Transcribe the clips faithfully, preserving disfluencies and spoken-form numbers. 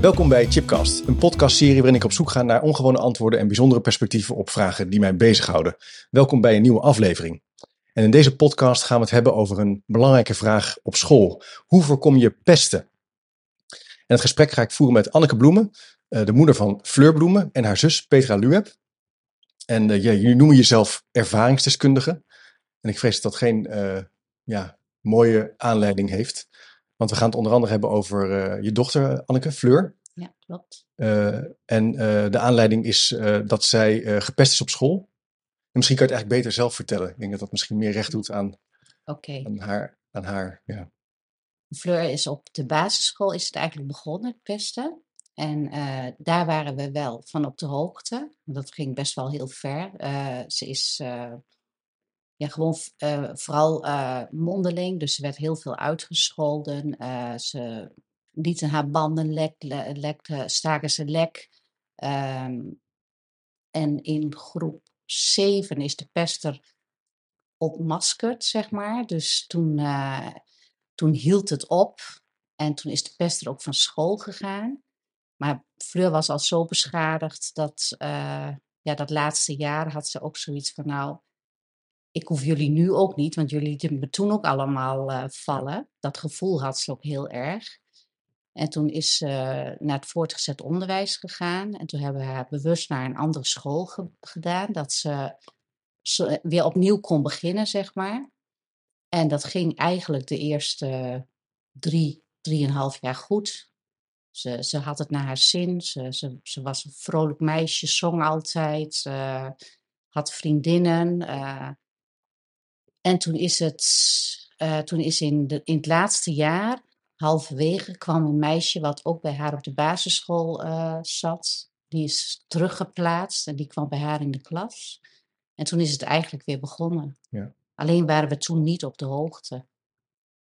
Welkom bij Chipcast, een podcastserie waarin ik op zoek ga naar ongewone antwoorden en bijzondere perspectieven op vragen die mij bezighouden. Welkom bij een nieuwe aflevering. En in deze podcast gaan we het hebben over een belangrijke vraag op school. Hoe voorkom je pesten? En het gesprek ga ik voeren met Anneke Bloemen, de moeder van Fleur Bloemen en haar zus Petra Luweb. En uh, jullie noemen jezelf ervaringsdeskundige. En ik vrees dat dat geen uh, ja, mooie aanleiding heeft. Want we gaan het onder andere hebben over uh, je dochter Anneke, Fleur. Ja, klopt. Uh, en uh, de aanleiding is uh, dat zij uh, gepest is op school. En misschien kan je het eigenlijk beter zelf vertellen. Ik denk dat dat misschien meer recht doet aan, okay. aan haar. Aan haar ja. Fleur is op de basisschool is het eigenlijk begonnen, het pesten. En uh, daar waren we wel van op de hoogte. Dat ging best wel heel ver. Uh, ze is uh, ja, gewoon uh, vooral uh, mondeling. Dus ze werd heel veel uitgescholden. Uh, ze lieten haar banden lek, le, lek, staken ze lek. Um, en in groep zeven is de pester ontmaskerd, zeg maar. Dus toen, uh, toen hield het op. En toen is de pester ook van school gegaan. Maar Fleur was al zo beschadigd dat uh, ja, dat laatste jaar had ze ook zoiets van, nou, ik hoef jullie nu ook niet, want jullie lieten me toen ook allemaal uh, vallen. Dat gevoel had ze ook heel erg. En toen is ze naar het voortgezet onderwijs gegaan. En toen hebben we haar bewust naar een andere school ge- gedaan. Dat ze weer opnieuw kon beginnen, zeg maar. En dat ging eigenlijk de eerste drie, drieënhalf jaar goed. Ze, ze had het naar haar zin. Ze, ze, ze was een vrolijk meisje, zong altijd. Uh, had vriendinnen. Uh, en toen is het uh, toen is in, de, in het laatste jaar, halverwege kwam een meisje wat ook bij haar op de basisschool uh, zat. Die is teruggeplaatst en die kwam bij haar in de klas. En toen is het eigenlijk weer begonnen. Ja. Alleen waren we toen niet op de hoogte.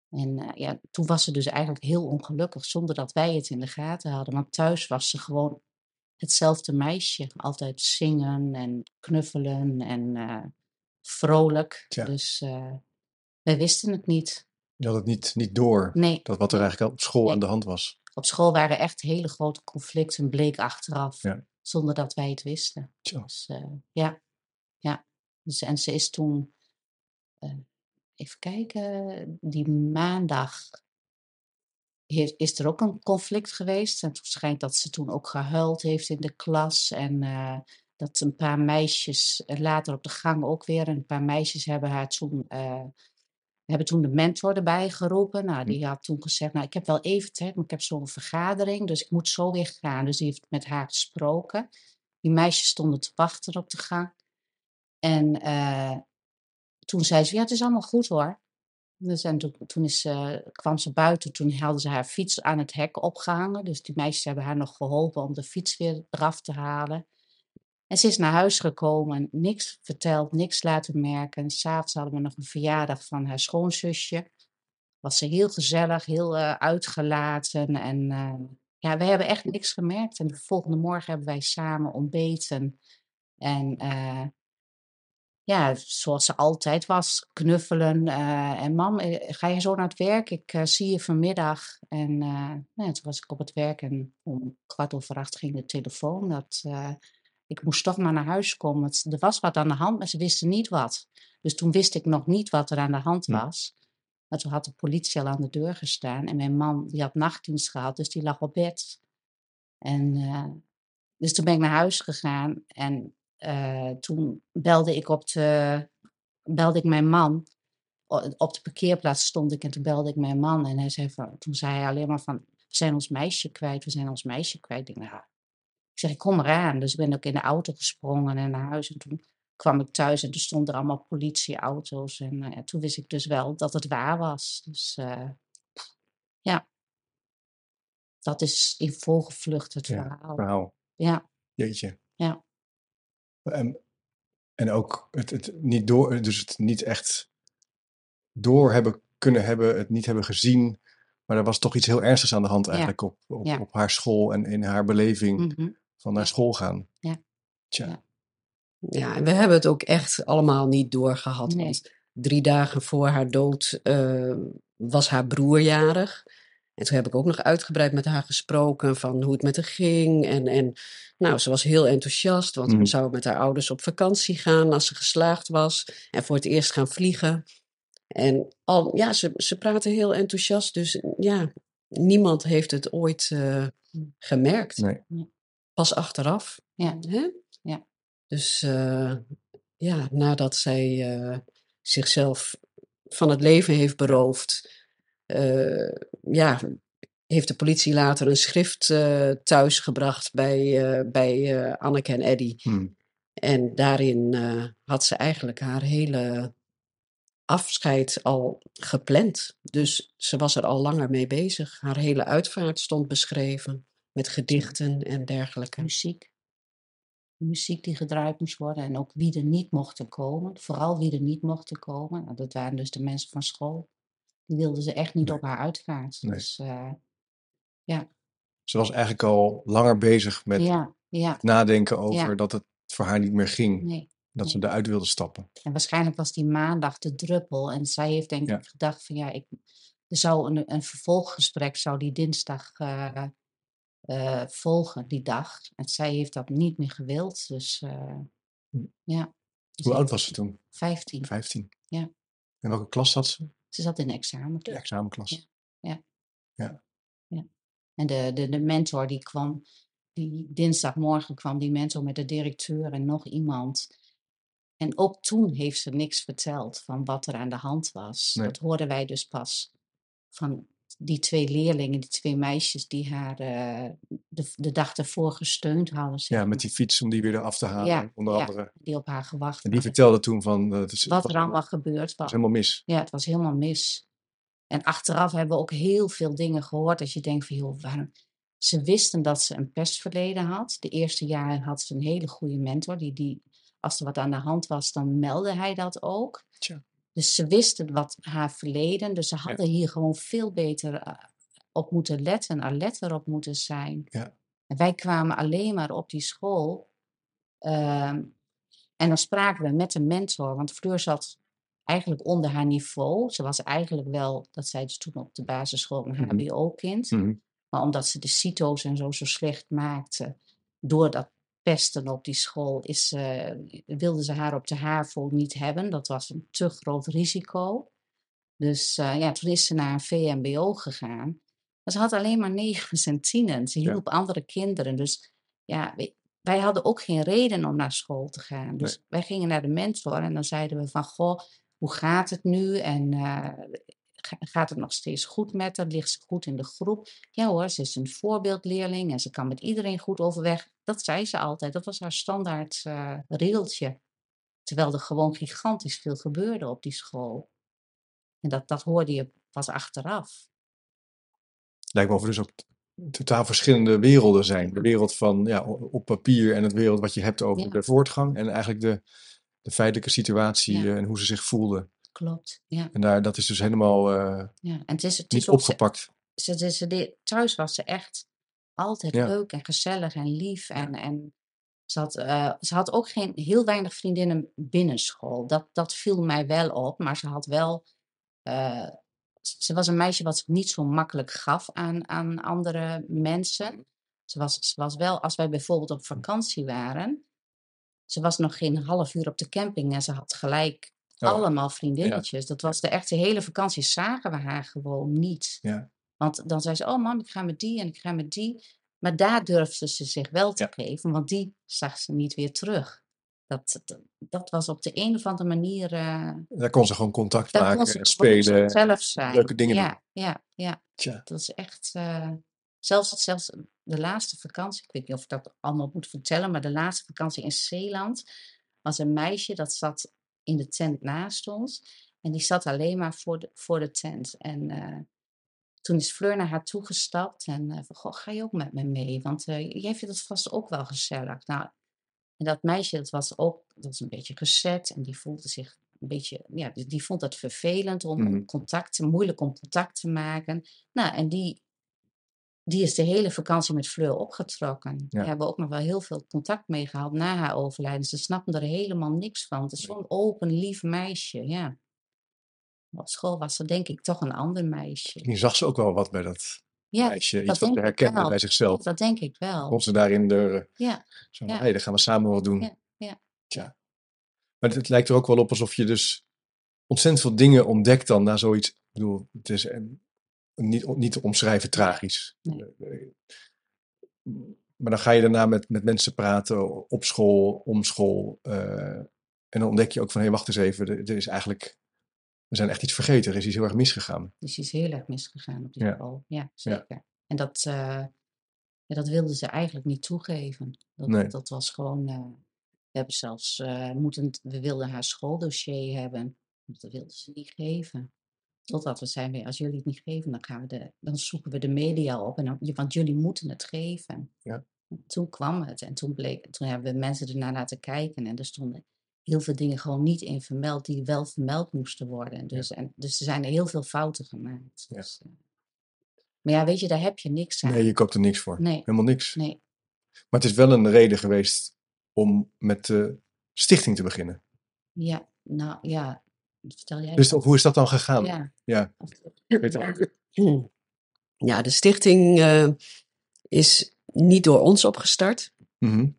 En uh, ja, toen was ze dus eigenlijk heel ongelukkig, zonder dat wij het in de gaten hadden. Want thuis was ze gewoon hetzelfde meisje. Altijd zingen en knuffelen en uh, vrolijk. Ja. Dus uh, wij wisten het niet. Je had het niet, niet door, nee, dat wat er nee, eigenlijk op school nee. aan de hand was. Op school waren echt hele grote conflicten, bleek achteraf, ja. zonder dat wij het wisten. Dus, uh, ja, ja. Dus, en ze is toen, uh, even kijken, die maandag heeft, is er ook een conflict geweest. En het schijnt dat ze toen ook gehuild heeft in de klas. En uh, dat een paar meisjes, later op de gang ook weer, een paar meisjes hebben haar toen... Uh, We hebben toen de mentor erbij geroepen. Nou, die had toen gezegd, nou, ik heb wel even tijd, maar ik heb zo'n vergadering, dus ik moet zo weer gaan. Dus die heeft met haar gesproken. Die meisjes stonden te wachten op de gang. En uh, toen zei ze, ja, het is allemaal goed hoor. Dus, en toen, toen is, uh, kwam ze buiten, toen hadden ze haar fiets aan het hek opgehangen. Dus die meisjes hebben haar nog geholpen om de fiets weer eraf te halen. En ze is naar huis gekomen, niks verteld, niks laten merken. S'avonds hadden we nog een verjaardag van haar schoonzusje. Was ze heel gezellig, heel uh, uitgelaten. En uh, ja, we hebben echt niks gemerkt. En de volgende morgen hebben wij samen ontbeten. En uh, ja, zoals ze altijd was, knuffelen. Uh, en mam, ga je zo naar het werk? Ik uh, zie je vanmiddag. En uh, nou, toen was ik op het werk en om kwart over acht ging de telefoon. Dat... Uh, Ik moest toch maar naar huis komen, want er was wat aan de hand, maar ze wisten niet wat. Dus toen wist ik nog niet wat er aan de hand was. Maar toen had de politie al aan de deur gestaan. En mijn man, die had nachtdienst gehad, dus die lag op bed. En, uh, dus toen ben ik naar huis gegaan. En uh, toen belde ik, op de, belde ik mijn man. Op de parkeerplaats stond ik en toen belde ik mijn man. En hij zei van, toen zei hij alleen maar van, we zijn ons meisje kwijt, we zijn ons meisje kwijt. Ik denk, nou... Ik zeg, ik kom eraan. Dus ik ben ook in de auto gesprongen en naar huis. En toen kwam ik thuis en er stonden allemaal politieauto's. En uh, toen wist ik dus wel dat het waar was. Dus uh, ja, dat is in volgevlucht het verhaal. Ja, verhaal. Ja. Jeetje. Ja. En, en ook het, het niet door, dus het niet echt door hebben kunnen hebben, het niet hebben gezien. Maar er was toch iets heel ernstigs aan de hand eigenlijk ja. op, op, ja. op haar school en in haar beleving mm-hmm. van naar ja. school gaan. Ja. Tja. Ja. Ja, en we hebben het ook echt allemaal niet doorgehad. Nee. Want drie dagen voor haar dood uh, was haar broer jarig. En toen heb ik ook nog uitgebreid met haar gesproken van hoe het met haar ging. En, en nou, ze was heel enthousiast, want mm. we zouden met haar ouders op vakantie gaan als ze geslaagd was. En voor het eerst gaan vliegen. En al, ja, ze, ze praten heel enthousiast. Dus ja, niemand heeft het ooit uh, gemerkt. Nee. Pas achteraf. Ja, hè? Ja. Dus uh, ja, nadat zij uh, zichzelf van het leven heeft beroofd, uh, ja, heeft de politie later een schrift uh, thuisgebracht bij, uh, bij uh, Anneke en Eddy. Hmm. En daarin uh, had ze eigenlijk haar hele afscheid al gepland. Dus ze was er al langer mee bezig. Haar hele uitvaart stond beschreven met gedichten en dergelijke. Muziek. muziek die gedraaid moest worden en ook wie er niet mochten komen. Vooral wie er niet mochten komen. Nou, dat waren dus de mensen van school. Die wilden ze echt niet nee. op haar uitvaart. Nee. Dus, uh, ja. Ze was eigenlijk al langer bezig met ja, ja. het nadenken over ja. dat het voor haar niet meer ging. Nee. Dat nee. ze eruit wilde stappen. En waarschijnlijk was die maandag de druppel. En zij heeft denk ik ja. gedacht van ja, ik, er zou een, een vervolggesprek zou die dinsdag Uh, Uh, volgen die dag. En zij heeft dat niet meer gewild. Dus uh, ja. Dus hoe oud was ze toen? Vijftien. Vijftien. Ja. En welke klas zat ze? Ze zat in de examenklas. De examenklas. Ja. Ja. Ja. Ja. En de, de, de mentor die kwam, die dinsdagmorgen kwam die mentor met de directeur en nog iemand. En ook toen heeft ze niks verteld van wat er aan de hand was. Nee. Dat hoorden wij dus pas van die twee leerlingen, die twee meisjes die haar uh, de, de dag daarvoor gesteund hadden. Zeg. Ja, met die fiets om die weer af te halen. Ja, onder andere. Ja, die op haar gewacht hadden. En die vertelde toen van Uh, het is, wat er allemaal gebeurd was. Het was helemaal mis. Ja, het was helemaal mis. En achteraf hebben we ook heel veel dingen gehoord. Als je denkt van, joh, waarom? Ze wisten dat ze een pestverleden had. De eerste jaren had ze een hele goede mentor. Die, die, als er wat aan de hand was, dan meldde hij dat ook. Tja. Dus ze wisten wat haar verleden. Dus ze hadden ja. hier gewoon veel beter op moeten letten. Alerter op moeten zijn. Ja. En wij kwamen alleen maar op die school. Um, en dan spraken we met de mentor. Want Fleur zat eigenlijk onder haar niveau. Ze was eigenlijk wel, dat zei ze toen op de basisschool, een mm-hmm. hbo-kind. Mm-hmm. Maar omdat ze de CITO's en zo zo slecht maakte, door dat pesten op die school, is, uh, wilden ze haar op de HAVO niet hebben. Dat was een te groot risico. Dus uh, ja, toen is ze naar een V M B O gegaan. Maar ze had alleen maar negens en tienen. Ze hielp ja. andere kinderen. Dus ja, wij, wij hadden ook geen reden om naar school te gaan. Dus nee. wij gingen naar de mentor en dan zeiden we van, goh, hoe gaat het nu? En uh, gaat het nog steeds goed met haar? Ligt ze goed in de groep? Ja hoor, ze is een voorbeeldleerling en ze kan met iedereen goed overweg. Dat zei ze altijd. Dat was haar standaard uh, reeltje. Terwijl er gewoon gigantisch veel gebeurde op die school. En dat, dat hoorde je pas achteraf. Lijkt me of er dus ook totaal verschillende werelden zijn. De wereld van ja, op papier en het wereld wat je hebt over ja. de voortgang. En eigenlijk de, de feitelijke situatie ja. en hoe ze zich voelde. Klopt, ja. En daar, dat is dus helemaal uh, ja. en het is, het is niet opgepakt. Ze, ze, ze, thuis was ze echt altijd ja. leuk en gezellig en lief. En, ja. en ze, had, uh, ze had ook geen, heel weinig vriendinnen binnenschool. Dat, dat viel mij wel op. Maar ze had wel Uh, ze was een meisje wat zich niet zo makkelijk gaf aan, aan andere mensen. Ze was, ze was wel, als wij bijvoorbeeld op vakantie waren, ze was nog geen half uur op de camping en ze had gelijk oh. allemaal vriendinnetjes. Ja. Dat was de echte hele vakantie, zagen we haar gewoon niet. Ja. Want dan zei ze, oh mam, ik ga met die en ik ga met die. Maar daar durfde ze zich wel te ja. geven, want die zag ze niet weer terug. Dat, dat, dat was op de een of andere manier Uh, daar kon ze gewoon contact maken ze, en spelen. Zelf zijn. Leuke dingen ja, doen. Ja, ja. Tja. Dat is echt Uh, zelfs, zelfs de laatste vakantie, ik weet niet of ik dat allemaal moet vertellen, maar de laatste vakantie in Zeeland was een meisje dat zat in de tent naast ons. En die zat alleen maar voor de, voor de tent. En uh, toen is Fleur naar haar toegestapt. En uh, van, goh, ga je ook met me mee? Want uh, jij vindt het vast ook wel gezellig. Nou, en dat meisje, dat was ook dat was een beetje gezet. En die voelde zich een beetje... Ja, die, die vond het vervelend om mm-hmm. contact, moeilijk om contact te maken. Nou, en die... Die is de hele vakantie met Fleur opgetrokken. Ja. We hebben ook nog wel heel veel contact mee gehad na haar overlijden. Ze snappen er helemaal niks van. Het is zo'n open, lief meisje, ja. Op school was ze denk ik toch een ander meisje. Je zag ze ook wel wat bij dat ja, meisje. Iets dat wat ze herkende bij zichzelf. Dat denk ik wel. Kon ze daarin deuren. Ja. Zo van, ja. Hey, dat gaan we samen wel doen. Ja. Ja. Tja. Maar het, het lijkt er ook wel op alsof je dus ontzettend veel dingen ontdekt dan na zoiets. Ik bedoel, het is... Niet, niet te omschrijven tragisch. Nee. Maar dan ga je daarna met, met mensen praten op school, om school. Uh, en dan ontdek je ook van, hé, hey, wacht eens even. Er, er is eigenlijk, we zijn echt iets vergeten. Er is iets heel erg misgegaan. Er is iets heel erg misgegaan op die ja. school. Ja, zeker. Ja. En dat, uh, ja, dat wilden ze eigenlijk niet toegeven. Dat, nee. dat was gewoon, uh, we hebben zelfs, uh, moeten, we wilden haar schooldossier hebben. Dat wilden ze niet geven. Totdat we zijn weer, als jullie het niet geven, dan, gaan we de, dan zoeken we de media op. En dan, want jullie moeten het geven. Ja. Toen kwam het. En toen, bleek, toen hebben we mensen ernaar laten kijken. En er stonden heel veel dingen gewoon niet in vermeld, die wel vermeld moesten worden. Dus, ja. en, dus er zijn er heel veel fouten gemaakt. Ja. Dus, maar ja, weet je, daar heb je niks aan. Nee, je koopt er niks voor. Nee. Helemaal niks. Nee. Maar het is wel een reden geweest om met de stichting te beginnen. Ja, nou ja. Jij dus dat? Hoe is dat dan gegaan? Ja, ja. ja de stichting uh, is niet door ons opgestart. Mm-hmm.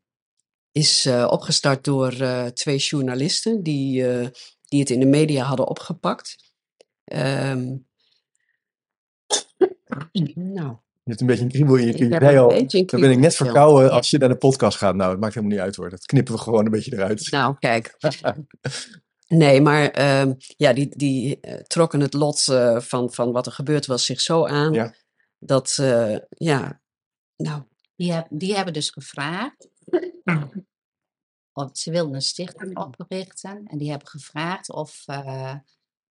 Is uh, opgestart door uh, twee journalisten die, uh, die het in de media hadden opgepakt. Um... Nou. Je hebt een beetje een kriebel in je knie. Nee, dan ben ik net verkouden als je naar de podcast gaat. Nou, het maakt helemaal niet uit hoor. Dat knippen we gewoon een beetje eruit. Nou, kijk. Nee, maar uh, ja, die, die uh, trokken het lot uh, van, van wat er gebeurd was zich zo aan. Ja. Dat, uh, ja, nou. Die, heb, die hebben dus gevraagd. Of, ze wilden een stichting oprichten. En die hebben gevraagd of, uh,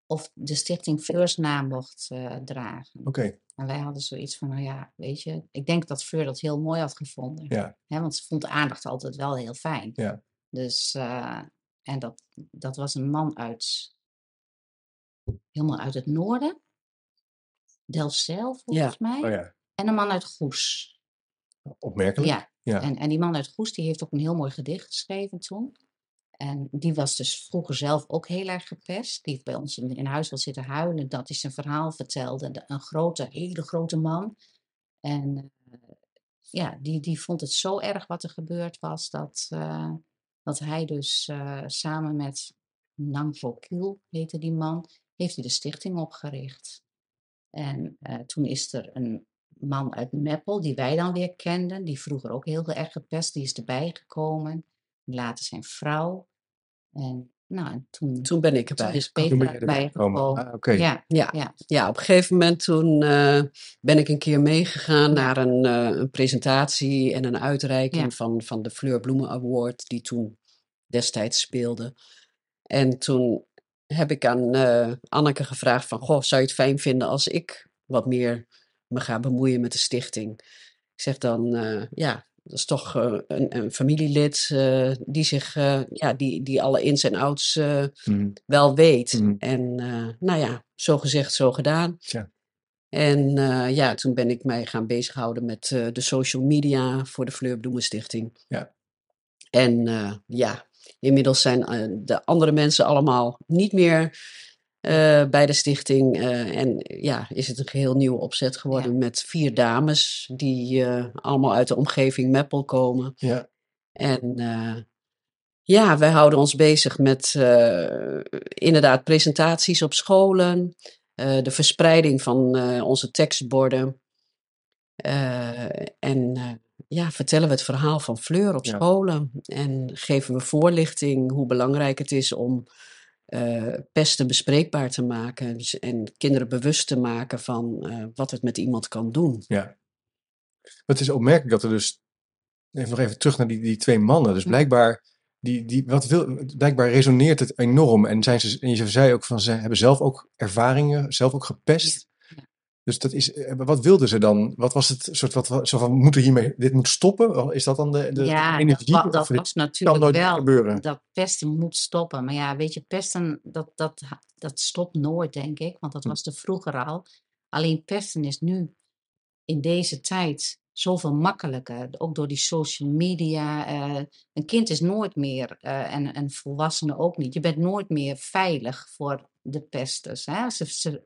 of de stichting Fleur's naam mocht uh, dragen. Oké. Okay. En wij hadden zoiets van, nou ja, weet je. Ik denk dat Fleur dat heel mooi had gevonden. Ja. Hè, want ze vond aandacht altijd wel heel fijn. Ja. Dus... Uh, En dat, dat was een man uit, helemaal uit het noorden. Delfzijl, volgens ja. mij. Oh, ja. En een man uit Goes. Opmerkelijk. Ja, ja. En, en die man uit Goes, die heeft ook een heel mooi gedicht geschreven toen. En die was dus vroeger zelf ook heel erg gepest. Die heeft bij ons in, in huis wel zitten huilen, dat hij zijn verhaal vertelde. De, een grote, hele grote man. En ja, die, die vond het zo erg wat er gebeurd was, dat... Uh, Dat hij dus uh, samen met Nang Vokil, heette die man, heeft hij de stichting opgericht. En uh, toen is er een man uit Meppel, die wij dan weer kenden, die vroeger ook heel erg gepest, die is erbij gekomen. Later zijn vrouw. En, nou, en toen, toen ben ik erbij. Toen is Petra erbij gekomen. Ah, okay. ja, ja. Ja. ja, op een gegeven moment toen uh, ben ik een keer meegegaan naar een, uh, een presentatie en een uitreiking ja. van, van de Fleur Bloemen Award, die toen destijds speelde. En toen heb ik aan uh, Anneke gevraagd van, goh, zou je het fijn vinden als ik wat meer me ga bemoeien met de stichting? Ik zeg dan, uh, ja... Dat is toch uh, een, een familielid uh, die, zich, uh, ja, die, die alle ins en outs uh, mm. wel weet. Mm. En uh, nou ja, zo gezegd, zo gedaan. Ja. En uh, ja, toen ben ik mij gaan bezighouden met uh, de social media voor de Fleur Bloemenstichting. Ja. En uh, ja, inmiddels zijn uh, de andere mensen allemaal niet meer uh, bij de stichting. Uh, en ja, is het een geheel nieuwe opzet geworden ja. met vier dames die uh, allemaal uit de omgeving Meppel komen. Ja. En uh, ja, wij houden ons bezig met uh, inderdaad presentaties op scholen, uh, de verspreiding van uh, onze tekstborden. Uh, en uh, ja, vertellen we het verhaal van Fleur op ja. scholen en geven we voorlichting hoe belangrijk het is om Uh, pesten bespreekbaar te maken en kinderen bewust te maken van uh, wat het met iemand kan doen. Ja. Het is opmerkelijk dat er dus, even nog even terug naar die, die twee mannen, dus blijkbaar Die, die, wat wil, blijkbaar resoneert het enorm. En, zijn ze, en je zei ook van ze hebben zelf ook ervaringen, zelf ook gepest. Ja. Dus dat is, wat wilden ze dan? Wat was het soort wat, zo van, moeten hiermee, dit moet stoppen? Is dat dan de, de, ja, de energie? Ja, dat, dat was natuurlijk kan nooit wel gebeuren. Dat pesten moet stoppen. Maar ja, weet je, pesten, dat, dat, dat stopt nooit, denk ik. Want dat was er vroeger al. Alleen pesten is nu in deze tijd zoveel makkelijker, ook door die social media. Uh, een kind is nooit meer, uh, en, en volwassenen ook niet, je bent nooit meer veilig voor de pesters. Hè? Ze, ze,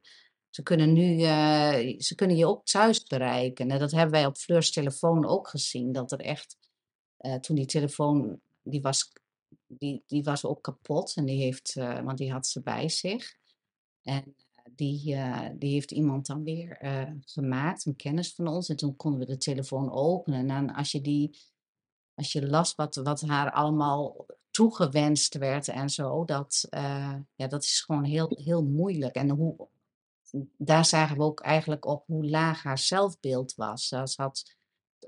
ze, kunnen nu, uh, ze kunnen je ook thuis bereiken. En dat hebben wij op Fleur's telefoon ook gezien, dat er echt, uh, toen die telefoon, die was, die, die was ook kapot, en die heeft, uh, want die had ze bij zich. En Die, uh, die heeft iemand dan weer uh, gemaakt, een kennis van ons. En toen konden we de telefoon openen. En dan als je, die, als je las wat, wat haar allemaal toegewenst werd en zo, dat, uh, ja, dat is gewoon heel, heel moeilijk. En hoe, daar zagen we ook eigenlijk op hoe laag haar zelfbeeld was. Dat had,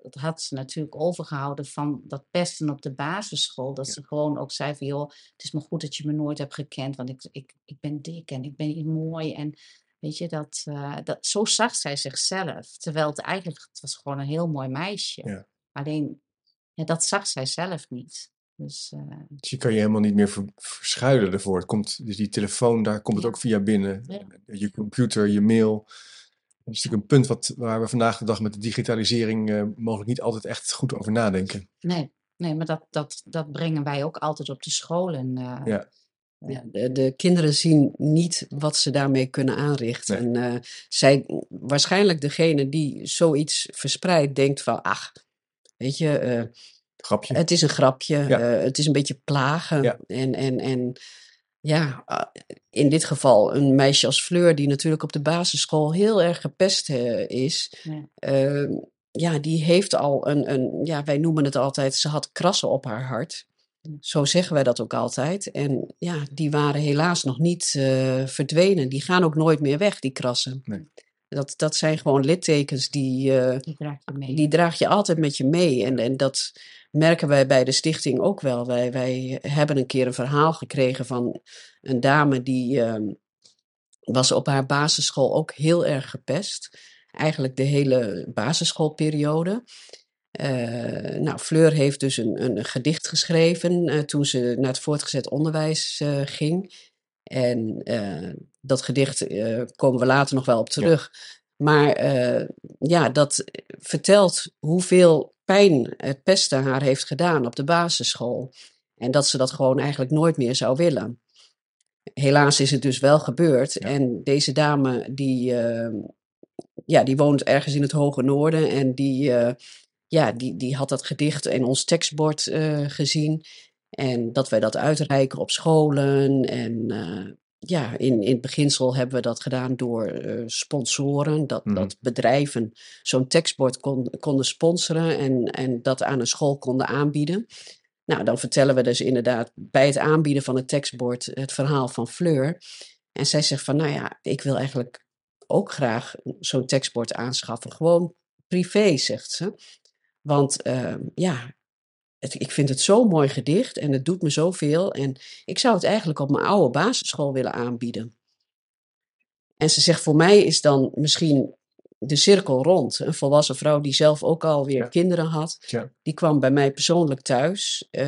dat had ze natuurlijk overgehouden van dat pesten op de basisschool. Dat ja. ze gewoon ook zei van, joh, het is maar goed dat je me nooit hebt gekend. Want ik, ik, ik ben dik en ik ben niet mooi. En weet je, dat, uh, dat, zo zag zij zichzelf. Terwijl het eigenlijk, het was gewoon een heel mooi meisje. Ja. Alleen, ja, dat zag zij zelf niet. Dus, uh, dus je kan je helemaal niet meer ver, verschuilen ervoor. Het komt, dus die telefoon, daar komt het ja. ook via binnen. Ja. Je computer, je mail. Dat is natuurlijk een punt wat, waar we vandaag de dag met de digitalisering uh, mogelijk niet altijd echt goed over nadenken. Nee, nee maar dat, dat, dat brengen wij ook altijd op de scholen. Uh, ja. Uh, ja, de, de kinderen zien niet wat ze daarmee kunnen aanrichten. Nee. En uh, zij, waarschijnlijk degene die zoiets verspreidt, denkt van, ach, weet je, uh, grapje. Het is een grapje, ja. uh, het is een beetje plagen ja. en... en, en ja, in dit geval een meisje als Fleur, die natuurlijk op de basisschool heel erg gepest uh, is. Ja. Uh, ja, die heeft al een, een, ja, wij noemen het altijd, ze had krassen op haar hart. Zo zeggen wij dat ook altijd. En ja, die waren helaas nog niet uh, verdwenen. Die gaan ook nooit meer weg, die krassen. Nee. Dat, dat zijn gewoon littekens, die, uh, die, draag je mee. die draag je altijd met je mee. En, en dat merken wij bij de stichting ook wel. Wij, wij hebben een keer een verhaal gekregen van een dame die uh, was op haar basisschool ook heel erg gepest. Eigenlijk de hele basisschoolperiode. Uh, nou, Fleur heeft dus een, een gedicht geschreven uh, toen ze naar het voortgezet onderwijs uh, ging. En uh, dat gedicht uh, komen we later nog wel op terug. Ja. Maar uh, ja, dat vertelt hoeveel pijn het pesten haar heeft gedaan op de basisschool. En dat ze dat gewoon eigenlijk nooit meer zou willen. Helaas is het dus wel gebeurd. Ja. En deze dame, die, uh, ja, die woont ergens in het hoge noorden. En die, uh, ja, die, die had dat gedicht in ons tekstbord uh, gezien. En dat wij dat uitreiken op scholen. En uh, ja, in, in het beginsel hebben we dat gedaan door uh, sponsoren. Dat, mm. dat bedrijven zo'n tekstbord kon, konden sponsoren en, en dat aan een school konden aanbieden. Nou, dan vertellen we dus inderdaad bij het aanbieden van het tekstbord het verhaal van Fleur. En zij zegt van, nou ja, ik wil eigenlijk ook graag zo'n tekstbord aanschaffen. Gewoon privé, zegt ze. Want uh, ja... Het, ik vind het zo'n mooi gedicht en het doet me zoveel. En ik zou het eigenlijk op mijn oude basisschool willen aanbieden. En ze zegt, voor mij is dan misschien de cirkel rond. Een volwassen vrouw die zelf ook alweer ja. kinderen had. Ja. Die kwam bij mij persoonlijk thuis. Uh,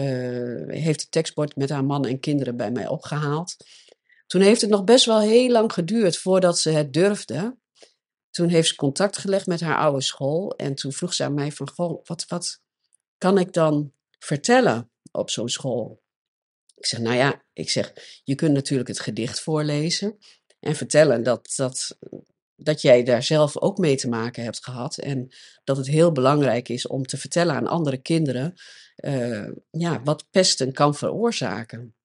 heeft het tekstbord met haar man en kinderen bij mij opgehaald. Toen heeft het nog best wel heel lang geduurd voordat ze het durfde. Toen heeft ze contact gelegd met haar oude school. En toen vroeg ze aan mij van, goh, wat, wat kan ik dan vertellen op zo'n school? Ik zeg, nou ja, ik zeg, je kunt natuurlijk het gedicht voorlezen en vertellen dat, dat, dat jij daar zelf ook mee te maken hebt gehad en dat het heel belangrijk is om te vertellen aan andere kinderen uh, ja, wat pesten kan veroorzaken.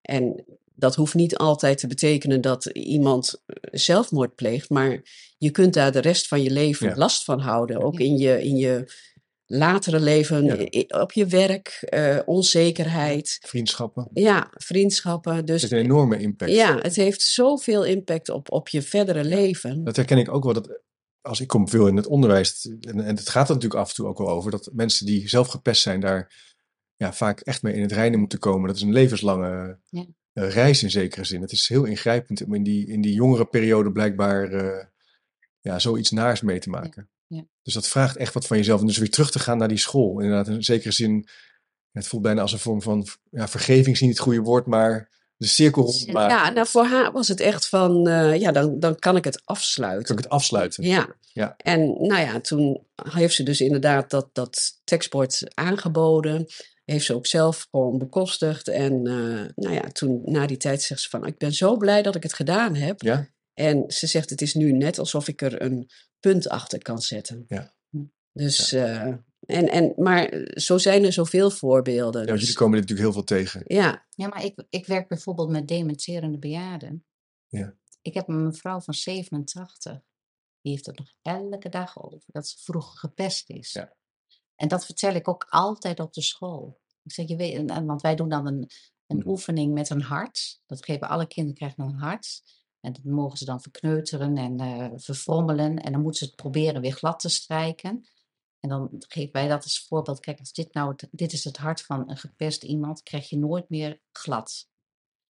En dat hoeft niet altijd te betekenen dat iemand zelfmoord pleegt, maar je kunt daar de rest van je leven ja. last van houden, ook in je... In je latere leven, ja. op je werk, uh, onzekerheid. Vriendschappen. Ja, vriendschappen. Dus het heeft een enorme impact. Ja, het heeft zoveel impact op, op je verdere leven. Dat herken ik ook wel. Dat als ik kom veel in het onderwijs, en, en het gaat er natuurlijk af en toe ook wel over, dat mensen die zelf gepest zijn daar ja, vaak echt mee in het reinen moeten komen. Dat is een levenslange ja. reis in zekere zin. Het is heel ingrijpend om in die, in die jongere periode blijkbaar uh, ja, zoiets naars mee te maken. Ja. Ja. Dus dat vraagt echt wat van jezelf. En dus weer terug te gaan naar die school. Inderdaad, in zekere zin, het voelt bijna als een vorm van ja, vergeving is niet het goede woord, maar de cirkel rondmaken. Ja, nou voor haar was het echt van, uh, ja, dan, dan kan ik het afsluiten. Kan ik het afsluiten? Ja. ja. En nou ja, toen heeft ze dus inderdaad dat, dat tekstbord aangeboden. Heeft ze ook zelf gewoon bekostigd. En uh, nou ja, toen na die tijd zegt ze van, ik ben zo blij dat ik het gedaan heb. Ja. En ze zegt, het is nu net alsof ik er een punt achter kan zetten. Ja. Dus, ja. Uh, en, en, maar zo zijn er zoveel voorbeelden. Ja, want jullie komen er natuurlijk heel veel tegen. Ja, ja maar ik, ik werk bijvoorbeeld met dementerende bejaarden. Ja. Ik heb een mevrouw van zevenentachtig. Die heeft het nog elke dag over dat ze vroeger gepest is. Ja. En dat vertel ik ook altijd op de school. Ik zeg, je weet, want wij doen dan een, een mm. oefening met een hart. Dat geven alle kinderen, krijgen dan een hart. En dat mogen ze dan verkneuteren en uh, verfrommelen. En dan moeten ze het proberen weer glad te strijken. En dan geven wij dat als voorbeeld. Kijk, als dit nou, het, dit is het hart van een gepest iemand, krijg je nooit meer glad.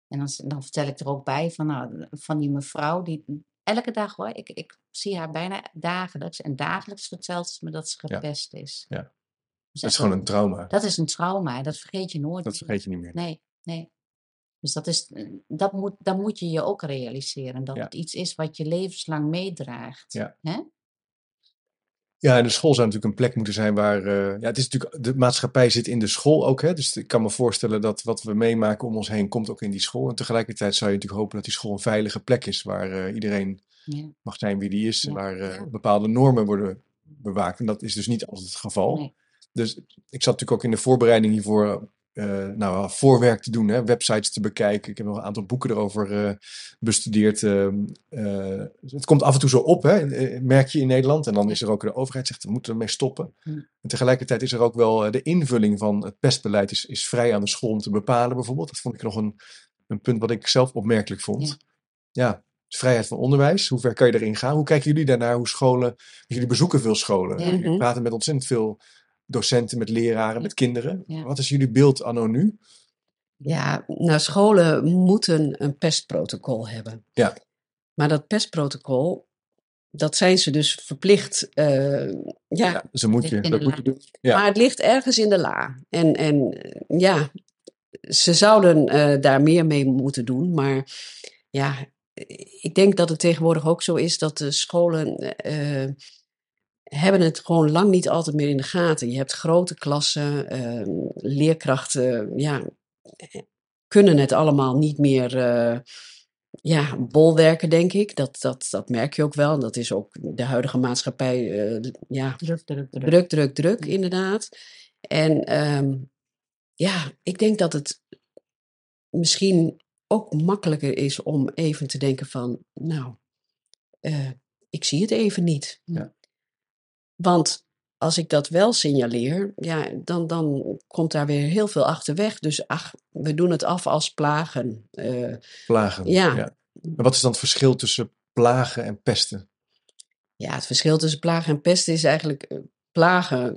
En dan, dan vertel ik er ook bij van, nou, van die mevrouw die elke dag hoor, ik, ik zie haar bijna dagelijks. En dagelijks vertelt ze me dat ze gepest ja. is. Ja. Dus dat is gewoon een trauma. Dat is een trauma, dat vergeet je nooit. Dat vergeet je niet meer. Nee, nee. Dus dat is, dat moet, dan moet je je ook realiseren. Dat ja. het iets is wat je levenslang meedraagt. Ja. Hè? Ja, en de school zou natuurlijk een plek moeten zijn waar... Uh, ja, het is natuurlijk, de maatschappij zit in de school ook. Hè? Dus ik kan me voorstellen dat wat we meemaken om ons heen komt ook in die school. En tegelijkertijd zou je natuurlijk hopen dat die school een veilige plek is. Waar uh, iedereen ja. mag zijn wie die is. En ja. waar uh, ja. bepaalde normen worden bewaakt. En dat is dus niet altijd het geval. Nee. Dus ik zat natuurlijk ook in de voorbereiding hiervoor... Uh, nou, voorwerk te doen, hè? Websites te bekijken. Ik heb nog een aantal boeken erover uh, bestudeerd. Uh, uh, het komt af en toe zo op, hè? Merk je in Nederland. En dan is er ook de overheid zegt, we moeten ermee stoppen. Hm. En tegelijkertijd is er ook wel de invulling van het pestbeleid is, is vrij aan de school om te bepalen bijvoorbeeld. Dat vond ik nog een, een punt wat ik zelf opmerkelijk vond. Ja, ja dus vrijheid van onderwijs. Hoe ver kan je erin gaan? Hoe kijken jullie daarnaar? Hoe scholen, jullie bezoeken veel scholen. Ja. Jullie praten met ontzettend veel docenten, met leraren, met kinderen. Ja. Wat is jullie beeld anno nu? Ja, nou scholen moeten een pestprotocol hebben. Ja. Maar dat pestprotocol, dat zijn ze dus verplicht. Uh, ja, ja, ze moet je, dat moet je doen. Ja. Maar het ligt ergens in de la. En, en ja, ze zouden uh, daar meer mee moeten doen. Maar ja, ik denk dat het tegenwoordig ook zo is dat de scholen... Uh, hebben het gewoon lang niet altijd meer in de gaten. Je hebt grote klassen, uh, leerkrachten ja, kunnen het allemaal niet meer uh, ja, bolwerken, denk ik. Dat, dat, dat merk je ook wel. Dat is ook de huidige maatschappij uh, ja, druk, druk, druk, druk, druk, druk inderdaad. En um, ja, ik denk dat het misschien ook makkelijker is om even te denken van, nou, uh, ik zie het even niet. Ja. Want als ik dat wel signaleer, ja, dan, dan komt daar weer heel veel achterweg. Dus ach, we doen het af als plagen. Uh, plagen, ja. ja. En wat is dan het verschil tussen plagen en pesten? Ja, het verschil tussen plagen en pesten is eigenlijk... Uh, plagen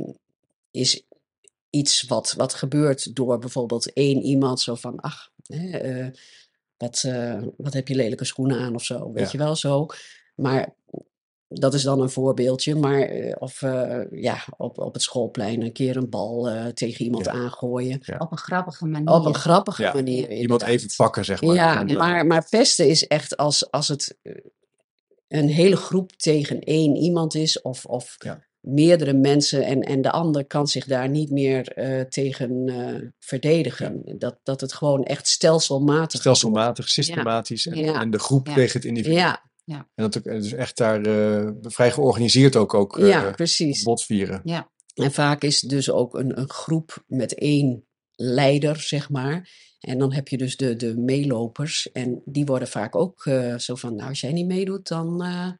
uh, is iets wat, wat gebeurt door bijvoorbeeld één iemand zo van... Ach, hè, uh, wat, uh, wat heb je lelijke schoenen aan of zo, weet ja. je wel zo. Maar... Dat is dan een voorbeeldje, maar of uh, ja, op, op het schoolplein een keer een bal uh, tegen iemand ja. aangooien. Ja. Op een grappige manier. Op een grappige ja. manier. Inderdaad. Iemand even pakken, zeg maar. Ja, en, maar, maar pesten is echt als, als het een hele groep tegen één iemand is of, of ja. meerdere mensen en, en de ander kan zich daar niet meer uh, tegen uh, verdedigen. Ja. Dat, dat het gewoon echt stelselmatig Stelselmatig, wordt. systematisch ja. En, ja. en de groep ja. tegen het individu. Ja. Ja. En dat ook, dus echt daar uh, vrij georganiseerd ook, ook uh, ja, precies. botvieren. Ja. En vaak is het dus ook een, een groep met één leider, zeg maar. En dan heb je dus de, de meelopers. En die worden vaak ook uh, zo van, nou als jij niet meedoet, dan uh,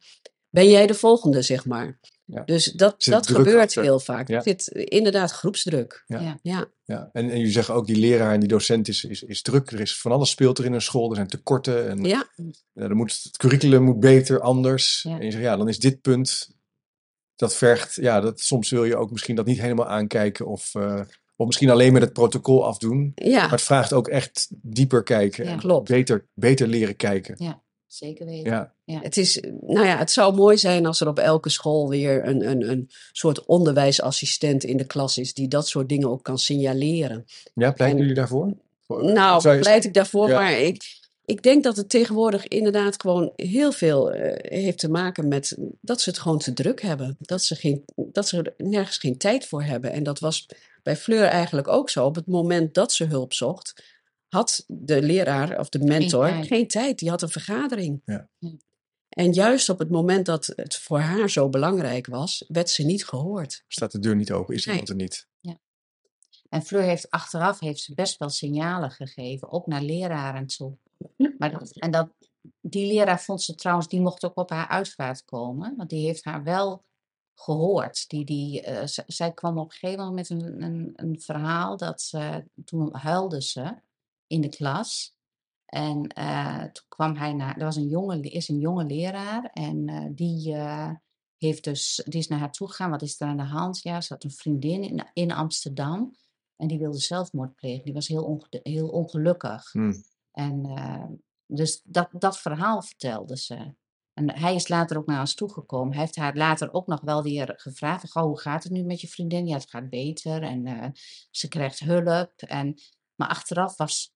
ben jij de volgende, zeg maar. Ja. Dus dat, dat gebeurt achter. heel vaak. Ja. Er zit inderdaad groepsdruk. Ja. Ja. Ja. Ja. En, en jullie zeggen ook, die leraar en die docent is, is, is druk. Er is van alles speelt er in een school. Er zijn tekorten. En, ja. Ja, dan moet, het curriculum moet beter, anders. Ja. En je zegt, ja, dan is dit punt... Dat vergt, ja, dat, soms wil je ook misschien dat niet helemaal aankijken. Of, uh, Of misschien alleen met het protocol afdoen. Ja. Maar het vraagt ook echt dieper kijken. Ja, en klopt. Beter, beter leren kijken. Ja, zeker weten. Ja. Ja. Het is, nou ja, het zou mooi zijn als er op elke school weer een, een, een soort onderwijsassistent in de klas is. Die dat soort dingen ook kan signaleren. Ja, pleiten en, jullie daarvoor? Nou, je... pleit ik daarvoor. Ja. Maar ik... Ik denk dat het tegenwoordig inderdaad gewoon heel veel uh, heeft te maken met dat ze het gewoon te druk hebben. Dat ze, geen, dat ze er nergens geen tijd voor hebben. En dat was bij Fleur eigenlijk ook zo. Op het moment dat ze hulp zocht, had de leraar of de mentor geen tijd. Geen tijd. Die had een vergadering. Ja. En juist op het moment dat het voor haar zo belangrijk was, werd ze niet gehoord. Staat de deur niet open, is iemand er niet. Ja. En Fleur heeft achteraf heeft ze best wel signalen gegeven, ook naar leraren toe. Maar dat, en dat, die leraar vond ze trouwens, die mocht ook op haar uitvaart komen. Want die heeft haar wel gehoord. Die, die, uh, z- zij kwam op een gegeven moment met een, een, een verhaal. Dat uh, toen huilde ze in de klas. En uh, toen kwam hij naar... Er was een jonge, is een jonge leraar. En uh, die, uh, heeft dus, die is naar haar toe gegaan. Wat is er aan de hand? Ja, ze had een vriendin in, in Amsterdam. En die wilde zelfmoord plegen. Die was heel, onge- heel ongelukkig. Hmm. En uh, dus dat, dat verhaal vertelde ze. En hij is later ook naar ons toegekomen. Hij heeft haar later ook nog wel weer gevraagd. Goh, hoe gaat het nu met je vriendin? Ja, het gaat beter. En uh, ze krijgt hulp. En, maar achteraf was...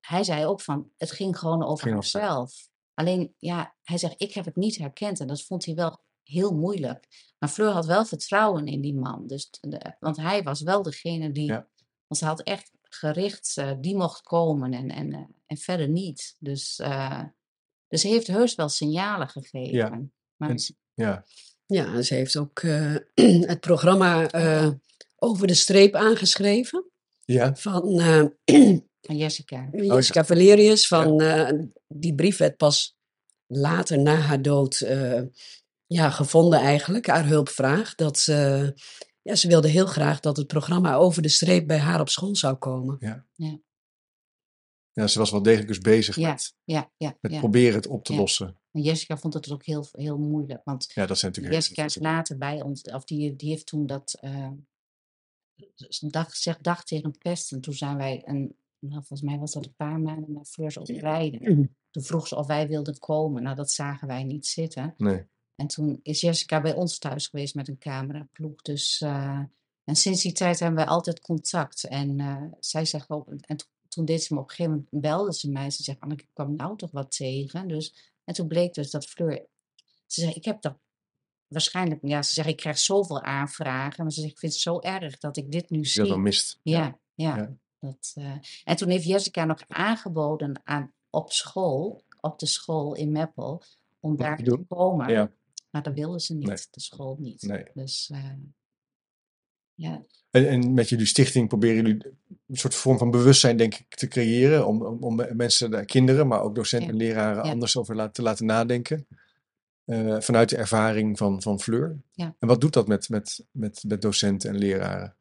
Hij zei ook van, het ging gewoon over haarzelf. Alleen, ja, hij zegt, ik heb het niet herkend. En dat vond hij wel heel moeilijk. Maar Fleur had wel vertrouwen in die man. Dus de, want hij was wel degene die... Ja. Want ze had echt... gericht, uh, die mocht komen en, en, uh, en verder niet. Dus, uh, dus ze heeft heus wel signalen gegeven. Ja, maar... en, ja. ja en ze heeft ook uh, het programma uh, Over de Streep aangeschreven. Ja. Van, uh, van Jessica. Jessica Valerius. Van, ja. uh, die brief werd pas later na haar dood uh, ja, gevonden eigenlijk. Haar hulpvraag. Dat... Uh, Ja, ze wilde heel graag dat het programma Over de Streep bij haar op school zou komen. Ja, ja. ja ze was wel degelijk dus bezig ja, met, ja, ja, met ja. proberen het op te ja. lossen. En Jessica vond het ook heel, heel moeilijk. Want ja, dat zijn natuurlijk Jessica heel, is later bij ons, of die, die heeft toen dat uh, dag, zeg dag tegen pest. En toen zijn wij, een, nou, volgens mij was dat een paar maanden naar Fleurs op rijden. Toen vroeg ze of wij wilden komen. Nou, dat zagen wij niet zitten. Nee. En toen is Jessica bij ons thuis geweest met een cameraploeg. Dus, uh, en sinds die tijd hebben wij altijd contact. En uh, zij zegt ook, en to, toen deed ze me op een gegeven moment, belde ze mij. Ze zegt, Anneke, ik kwam nou toch wat tegen. Dus, en toen bleek dus dat Fleur, ze zei, ik heb dat waarschijnlijk, ja, ze zegt, ik krijg zoveel aanvragen. Maar ze zegt, ik vind het zo erg dat ik dit nu dat zie. Dat dan mist. Ja, ja. ja, ja. Dat, uh, en toen heeft Jessica nog aangeboden aan, op school, op de school in Meppel, om daar te komen. Ja. Maar dat wilden ze niet, nee. de school niet. Nee. Dus, uh, ja. en, en met jullie stichting proberen jullie een soort vorm van bewustzijn, denk ik, te creëren. Om, om, om mensen, kinderen, maar ook docenten ja. en leraren ja. anders over te laten nadenken. Uh, vanuit de ervaring van, van Fleur. Ja. En wat doet dat met, met, met, met docenten en leraren?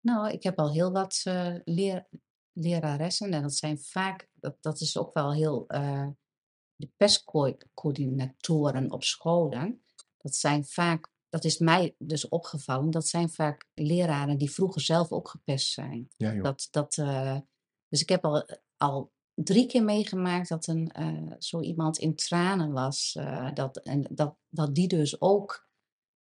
Nou, ik heb al heel wat uh, leer, leraressen. En dat zijn vaak, dat, dat is ook wel heel... Uh, de pestcoördinatoren op scholen, dat zijn vaak, dat is mij dus opgevallen, dat zijn vaak leraren die vroeger zelf ook gepest zijn. Ja, joh. Dat, dat, uh, dus ik heb al, al drie keer meegemaakt dat een, uh, zo iemand in tranen was, uh, dat, en dat, dat die dus ook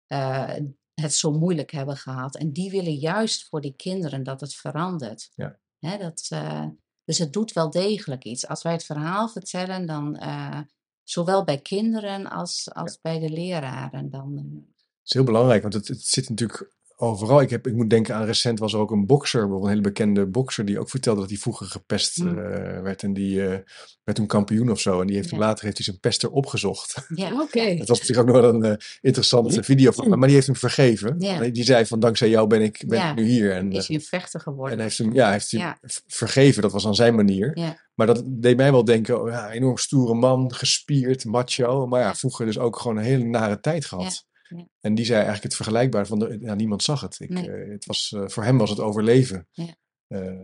uh, het zo moeilijk hebben gehad. En die willen juist voor die kinderen dat het verandert. Ja. Hè, dat... Uh, Dus het doet wel degelijk iets. Als wij het verhaal vertellen, dan uh, zowel bij kinderen als, als ja. bij de leraren. Dan, uh... Het is heel belangrijk, want het, het zit natuurlijk overal. Ik, heb, ik moet denken aan recent was er ook een bokser, een hele bekende bokser, die ook vertelde dat hij vroeger gepest mm. uh, werd. En die uh, werd toen kampioen of zo. En die heeft ja. hem later heeft hij zijn pester opgezocht. Ja, oké. Okay. Dat was natuurlijk ook nog een uh, interessante video van. Maar die heeft hem vergeven. Ja. Die zei van, dankzij jou ben ik, ben ja. ik nu hier. En, is hij een vechter geworden. En heeft hem, ja, heeft hij ja. vergeven. Dat was aan zijn manier. Ja. Maar dat deed mij wel denken, oh, ja, enorm stoere man, gespierd, macho. Maar ja, vroeger dus ook gewoon een hele nare tijd gehad. Ja. Ja. En die zei eigenlijk het vergelijkbaar van, de, ja, niemand zag het. Ik, nee. uh, het was, uh, voor hem was het overleven. Ja. Uh,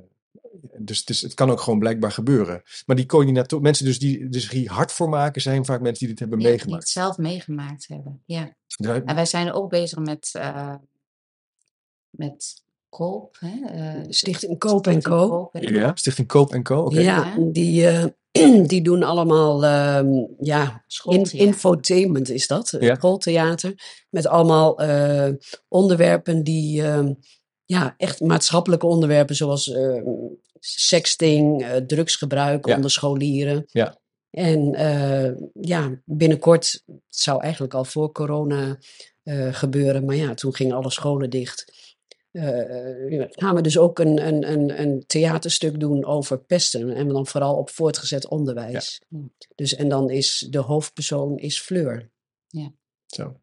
dus, dus het kan ook gewoon blijkbaar gebeuren. Maar die coördinatoren, mensen dus die dus hier hard voor maken, zijn vaak mensen die dit hebben ja, meegemaakt. Die het zelf meegemaakt hebben, ja. ja. En wij zijn ook bezig met, uh, met Koop. Hè? Uh, Stichting Koop en Co. Koop en ja, Stichting Koop en Co. Okay. Ja, die, uh, die doen allemaal uh, ja, in, infotainment is dat, ja. Schooltheater. Met allemaal uh, onderwerpen die uh, ja, echt maatschappelijke onderwerpen zoals uh, sexting, uh, drugsgebruik ja. onder scholieren. Ja. En uh, ja, binnenkort, het zou eigenlijk al voor corona uh, gebeuren, maar ja, toen gingen alle scholen dicht. Uh, gaan we dus ook een, een, een, een theaterstuk doen over pesten en dan vooral op voortgezet onderwijs. Ja. Dus, en dan is de hoofdpersoon is Fleur. Ja, zo.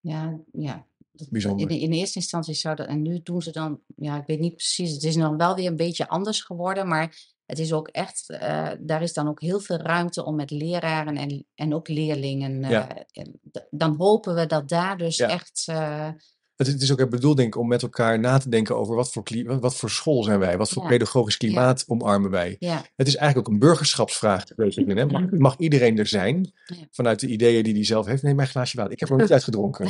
Ja, ja. Bijzonder. In, in eerste instantie zou dat, en nu doen ze dan, ja, ik weet niet precies, het is dan wel weer een beetje anders geworden, maar... Het is ook echt, uh, daar is dan ook heel veel ruimte om met leraren en, en ook leerlingen. Uh, ja. d- dan hopen we dat daar dus ja. echt... Uh... Het, het is ook bedoeld, denk ik, om met elkaar na te denken over wat voor, kli- wat voor school zijn wij? Wat voor ja. pedagogisch klimaat ja. omarmen wij? Ja. Het is eigenlijk ook een burgerschapsvraag. Hè? Mag, mag iedereen er zijn? Ja. Vanuit de ideeën die hij zelf heeft. Neem mijn glaasje water. Ik heb er nog niet uitgedronken.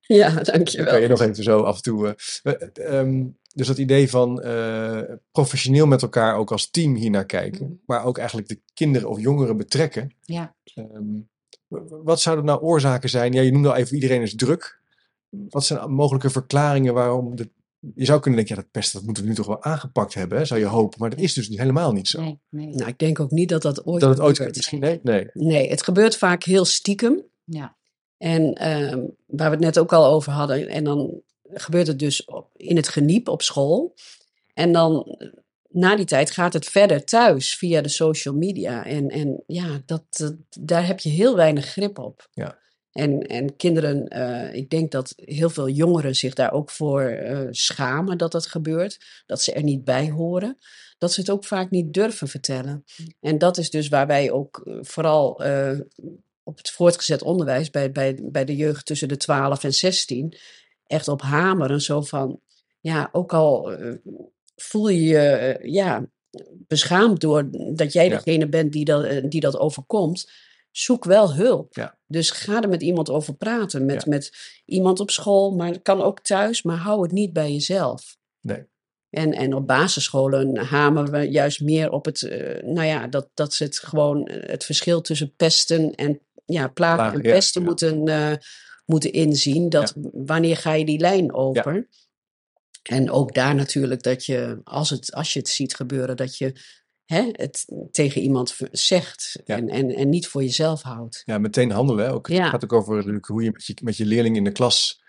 Ja, dankjewel. Dan kan je nog even zo af en toe... Uh, um, Dus dat idee van uh, professioneel met elkaar ook als team hiernaar kijken. Mm-hmm. Maar ook eigenlijk de kinderen of jongeren betrekken. Ja. Um, wat zouden nou oorzaken zijn? Ja, je noemde al even iedereen is druk. Wat zijn mogelijke verklaringen waarom... De, je zou kunnen denken, ja, dat pesten dat moeten we nu toch wel aangepakt hebben. Hè, zou je hopen. Maar dat is dus helemaal niet zo. Nee, nee. Nou, ik denk ook niet dat dat ooit dat het ooit gebeurt. Misschien, nee, nee. nee, het gebeurt vaak heel stiekem. Ja. En uh, waar we het net ook al over hadden. En dan... gebeurt het dus in het geniep op school. En dan na die tijd gaat het verder thuis via de social media. En, en ja, dat, dat, daar heb je heel weinig grip op. Ja. En, en kinderen, uh, ik denk dat heel veel jongeren zich daar ook voor uh, schamen dat dat gebeurt. Dat ze er niet bij horen. Dat ze het ook vaak niet durven vertellen. En dat is dus waar wij ook uh, vooral... Uh, op het voortgezet onderwijs bij, bij, bij de jeugd tussen de twaalf en zestien... echt op hameren, zo van, ja, ook al uh, voel je je uh, ja, beschaamd door dat jij ja. degene bent die dat, uh, die dat overkomt, zoek wel hulp. Ja. Dus ga er met iemand over praten, met, ja. met iemand op school, maar het kan ook thuis, maar hou het niet bij jezelf. Nee. En, en op basisscholen hameren we juist meer op het, uh, nou ja, dat, dat ze het gewoon, het verschil tussen pesten en, ja, plagen Lagen, en pesten ja, ja. moeten... Uh, moeten inzien dat ja. wanneer ga je die lijn over. Ja. En ook daar natuurlijk dat je, als, het, als je het ziet gebeuren, dat je hè, het tegen iemand zegt ja. en, en, en niet voor jezelf houdt. Ja, meteen handelen. Hè? Ook, ja. Het gaat ook over hoe je met je, met je leerling in de klas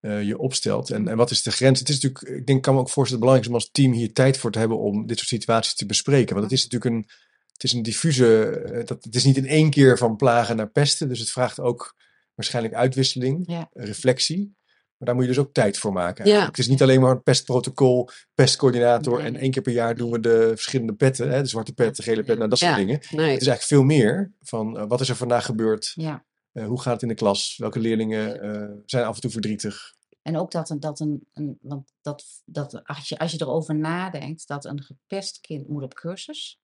uh, je opstelt. En, en wat is de grens? Het is natuurlijk, ik denk, kan me ook voorstellen, belangrijk is om als team hier tijd voor te hebben om dit soort situaties te bespreken. Want het is natuurlijk een, het is een diffuse, dat, het is niet in één keer van plagen naar pesten. Dus het vraagt ook... waarschijnlijk uitwisseling, ja. reflectie. Maar daar moet je dus ook tijd voor maken. Ja. Het is niet alleen maar een pestprotocol, pestcoördinator... Nee. En één keer per jaar doen we de verschillende petten. Hè? De zwarte pet, de gele pet, nou, dat soort ja. dingen. Nee. Het is eigenlijk veel meer van uh, wat is er vandaag gebeurd? Ja. Uh, hoe gaat het in de klas? Welke leerlingen uh, zijn af en toe verdrietig? En ook dat, dat, een, een, want dat, dat als, je, als je erover nadenkt... dat een gepest kind moet op cursus.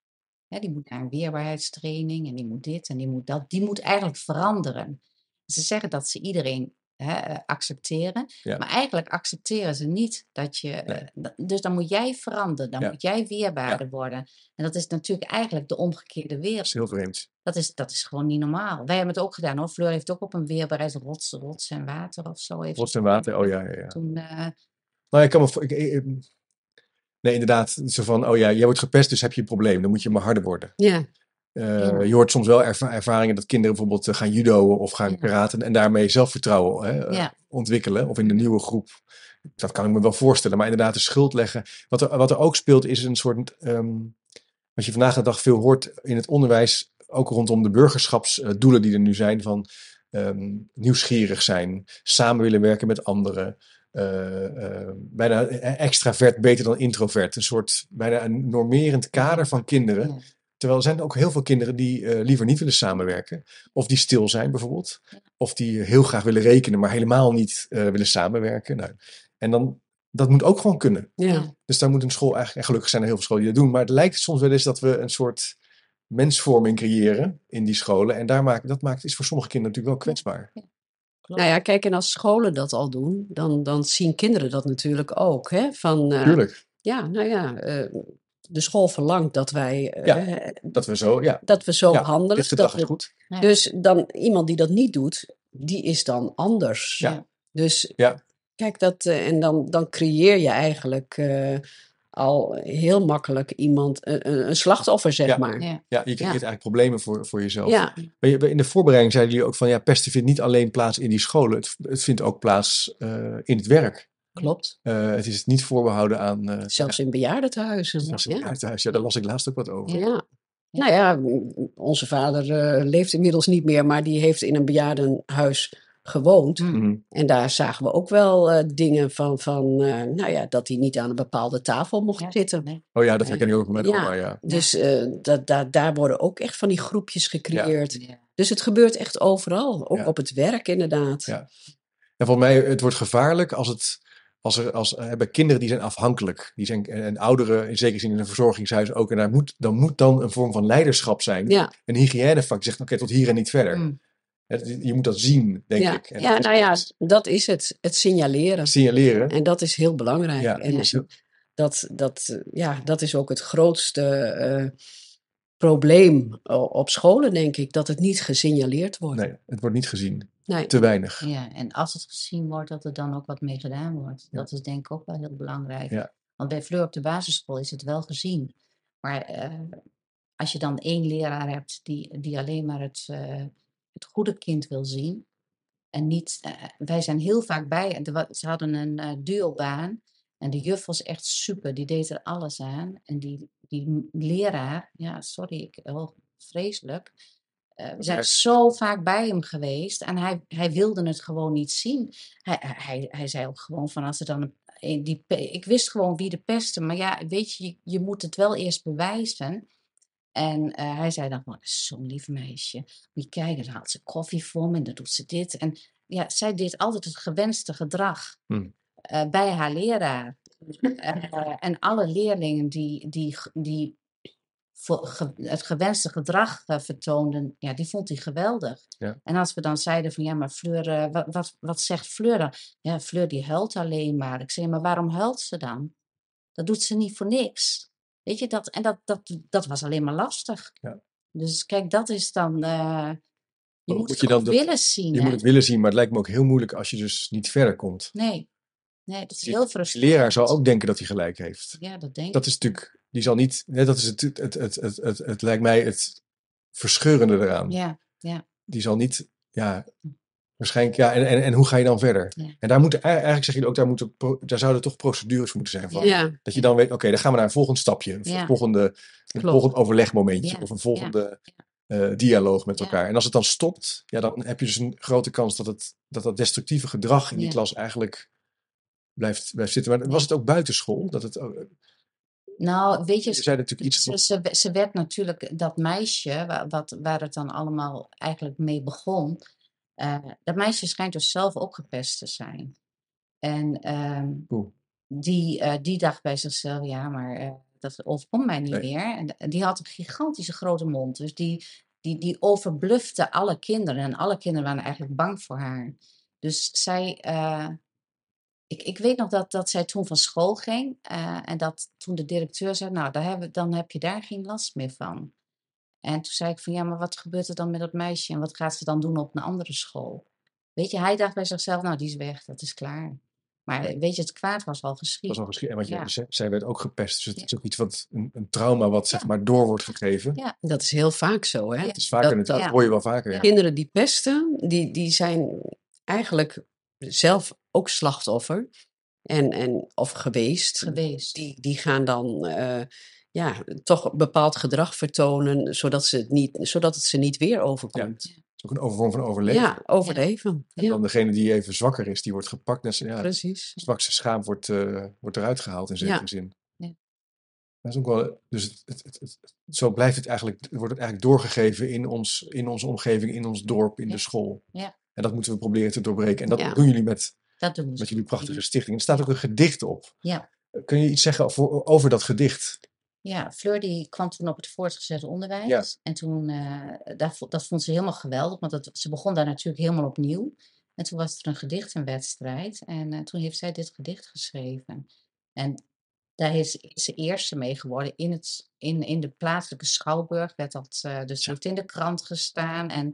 Hè? Die moet naar een weerbaarheidstraining en die moet dit en die moet dat. Die moet eigenlijk veranderen. Ze zeggen dat ze iedereen hè, accepteren, ja. maar eigenlijk accepteren ze niet dat je... Nee. D- dus dan moet jij veranderen, dan ja. moet jij weerbaarder ja. worden. En dat is natuurlijk eigenlijk de omgekeerde wereld. Dat is heel vreemd. Dat is, dat is gewoon niet normaal. Wij hebben het ook gedaan hoor. Fleur heeft ook op een weerbaarheid rots, rots en water of zo. Heeft rots en water, oh ja. ja, ja. Toen, uh... Nou, ik kan me... Vo- ik, ik, nee, inderdaad. Zo van, oh ja, jij wordt gepest, dus heb je een probleem. Dan moet je maar harder worden. Ja. Uh, je hoort soms wel erva- ervaringen dat kinderen bijvoorbeeld uh, gaan judoën of gaan ja. karaten en daarmee zelfvertrouwen hè, uh, ja. ontwikkelen of in de nieuwe groep. Dat kan ik me wel voorstellen, maar inderdaad de schuld leggen. Wat er, wat er ook speelt is een soort, um, wat je vandaag de dag veel hoort in het onderwijs, ook rondom de burgerschapsdoelen die er nu zijn, van um, nieuwsgierig zijn, samen willen werken met anderen. Uh, uh, bijna extravert, beter dan introvert. Een soort bijna een normerend kader van kinderen. Ja. Terwijl er zijn ook heel veel kinderen die uh, liever niet willen samenwerken. Of die stil zijn bijvoorbeeld. Of die heel graag willen rekenen, maar helemaal niet uh, willen samenwerken. Nou, en dan, dat moet ook gewoon kunnen. Ja. Dus daar moet een school eigenlijk, en gelukkig zijn er heel veel scholen die dat doen. Maar het lijkt soms wel eens dat we een soort mensvorming creëren in die scholen. En daar maakt, dat maakt, is voor sommige kinderen natuurlijk wel kwetsbaar. Klopt. Nou ja, kijk, en als scholen dat al doen, dan, dan zien kinderen dat natuurlijk ook. Hè? Van, uh, Tuurlijk. Ja, nou ja, uh, de school verlangt dat wij... Uh, ja, dat we zo, ja. Dat we zo ja, handelen. Dit is de dag is goed. Ja. Dus dan iemand die dat niet doet, die is dan anders. Ja. Dus ja. kijk, dat, uh, en dan, dan creëer je eigenlijk... Uh, al heel makkelijk iemand, een, een slachtoffer, zeg ja. maar. Ja, ja je creëert ja. eigenlijk problemen voor, voor jezelf. Ja. In de voorbereiding zeiden jullie ook van, ja, pesten vindt niet alleen plaats in die scholen. Het, het vindt ook plaats uh, in het werk. Klopt. Uh, het is niet voorbehouden aan... Uh, Zelfs ja, in bejaardentehuizen. Zelfs in ja. bejaardentehuizen, ja, daar las ik laatst ook wat over. Ja. Nou ja, onze vader uh, leeft inmiddels niet meer, maar die heeft in een bejaardenhuis... gewoond. Mm-hmm. En daar zagen we ook wel uh, dingen van, van uh, nou ja, dat hij niet aan een bepaalde tafel mocht ja, zitten. Nee. Oh ja, dat herken ik ook met ja, oma, ja. Dus uh, dat, dat, daar worden ook echt van die groepjes gecreëerd. Ja. Ja. Dus het gebeurt echt overal, ook ja. op het werk inderdaad. Ja. En volgens mij, het wordt gevaarlijk als het, als er, als, uh, bij kinderen die zijn afhankelijk, die zijn, en, en ouderen, in zekere zin in een verzorgingshuis ook, en daar moet, dan moet dan een vorm van leiderschap zijn. Ja. Een hygiënevak zegt, oké, okay, tot hier en niet verder. Mm. Je moet dat zien, denk ja, ik. En ja, nou ja, dat is het. Het signaleren. Signaleren. En dat is heel belangrijk. Ja, en is dat, dat, ja, dat is ook het grootste uh, probleem op scholen, denk ik. Dat het niet gesignaleerd wordt. Nee, het wordt niet gezien. Nee. Te weinig. Ja, en als het gezien wordt, dat er dan ook wat mee gedaan wordt. Ja. Dat is denk ik ook wel heel belangrijk. Ja. Want bij Fleur op de basisschool is het wel gezien. Maar uh, als je dan één leraar hebt die, die alleen maar het... Uh, het goede kind wil zien. En niet, uh, wij zijn heel vaak bij, de, ze hadden een uh, duobaan en de juf was echt super, die deed er alles aan. En die, die leraar, ja sorry, ik, oh, vreselijk, uh, we zijn zo vaak bij hem geweest en hij, hij wilde het gewoon niet zien. Hij, hij, hij zei ook gewoon van als er dan, een, die, ik wist gewoon wie de pestte, maar ja, weet je, je moet het wel eerst bewijzen. En uh, hij zei dan gewoon, zo'n lief meisje. Moet je kijken, dan haalt ze koffie voor me en dan doet ze dit. En ja, zij deed altijd het gewenste gedrag hmm. uh, bij haar leraar. uh, uh, en alle leerlingen die, die, die voor ge- het gewenste gedrag uh, vertoonden, ja, die vond hij geweldig. Ja. En als we dan zeiden van, ja, maar Fleur, uh, wat, wat, wat zegt Fleur dan? Ja, Fleur die huilt alleen maar. Ik zei, maar waarom huilt ze dan? Dat doet ze niet voor niks. Weet je, dat, en dat, dat, dat was alleen maar lastig. Ja. Dus kijk, dat is dan... Uh, je moet, moet het je dan willen dat, zien. Je hè? moet het willen zien, maar het lijkt me ook heel moeilijk als je dus niet verder komt. Nee, nee dat is die, heel frustrerend. De leraar zal ook denken dat hij gelijk heeft. Ja, dat denk ik. Dat is natuurlijk... Die zal niet... Nee, dat is het, het, het, het, het, het, het lijkt mij het verscheurende eraan. Ja, ja. Die zal niet... Ja, waarschijnlijk... Ja, en, en, en hoe ga je dan verder? Ja. En daar moeten... Eigenlijk zeg je ook, daar, moeten, daar zouden toch procedures voor moeten zijn. Van. Ja. Dat je dan weet, oké, okay, dan gaan we naar een volgend stapje. Een, ja. volgende, een volgend overlegmomentje. Ja. Of een volgende ja. uh, dialoog met ja. elkaar. En als het dan stopt, ja, dan heb je dus een grote kans dat het, dat, dat destructieve gedrag in die ja. klas eigenlijk blijft, blijft zitten. Maar was het ook buitenschool? Dat het... Uh, Nou, weet je, ze, iets... ze, ze, ze werd natuurlijk dat meisje, waar, wat, waar het dan allemaal eigenlijk mee begon. Uh, dat meisje schijnt dus zelf ook gepest te zijn. En uh, die, uh, die dacht bij zichzelf, ja, maar uh, dat overkomt mij niet nee. meer. En die had een gigantische grote mond. Dus die, die, die overblufte alle kinderen. En alle kinderen waren eigenlijk bang voor haar. Dus zij... Uh, Ik, ik weet nog dat, dat zij toen van school ging uh, en dat toen de directeur zei, nou, daar hebben, dan heb je daar geen last meer van. En toen zei ik van, ja, maar wat gebeurt er dan met dat meisje en wat gaat ze dan doen op een andere school? Weet je, hij dacht bij zichzelf, nou, die is weg, dat is klaar. Maar weet je, het kwaad was al geschied. Was al geschied. En wat je, ja. z- zij werd ook gepest. Dus het ja. is ook iets wat een, een trauma wat ja. zeg maar door wordt gegeven. Ja, dat is heel vaak zo. Hè? Ja. Dat is vaker, dat, dat, dat hoor je wel vaker. Ja. Ja. Kinderen die pesten, die, die zijn eigenlijk zelf ook slachtoffer en, en, of geweest, geweest. Die, die gaan dan uh, ja, toch bepaald gedrag vertonen, zodat, ze het niet, zodat het ze niet weer overkomt. Ja, het is ook een vorm van overleven. Ja, overleven. Ja. En dan degene die even zwakker is, die wordt gepakt. Net zo, ja, precies. Het zwakste schaam wordt, uh, wordt eruit gehaald in zekere ja. zin. Ja. Dat is ook wel, dus het, het, het, het, het, zo blijft het eigenlijk, wordt het eigenlijk doorgegeven in, ons, in onze omgeving, in ons dorp, in ja. de school. Ja. En dat moeten we proberen te doorbreken. En dat ja. doen jullie met, dat doen met jullie prachtige stichting. En er staat ook een gedicht op. Ja. Kun je iets zeggen over, over dat gedicht? Ja, Fleur die kwam toen op het voortgezet onderwijs. Ja. En toen, uh, dat, dat vond ze helemaal geweldig. Want dat, ze begon daar natuurlijk helemaal opnieuw. En toen was er een gedichtenwedstrijd en uh, toen heeft zij dit gedicht geschreven. En daar is ze eerste mee geworden. In, het, in, in de plaatselijke schouwburg werd dat uh, dus ja. in de krant gestaan. En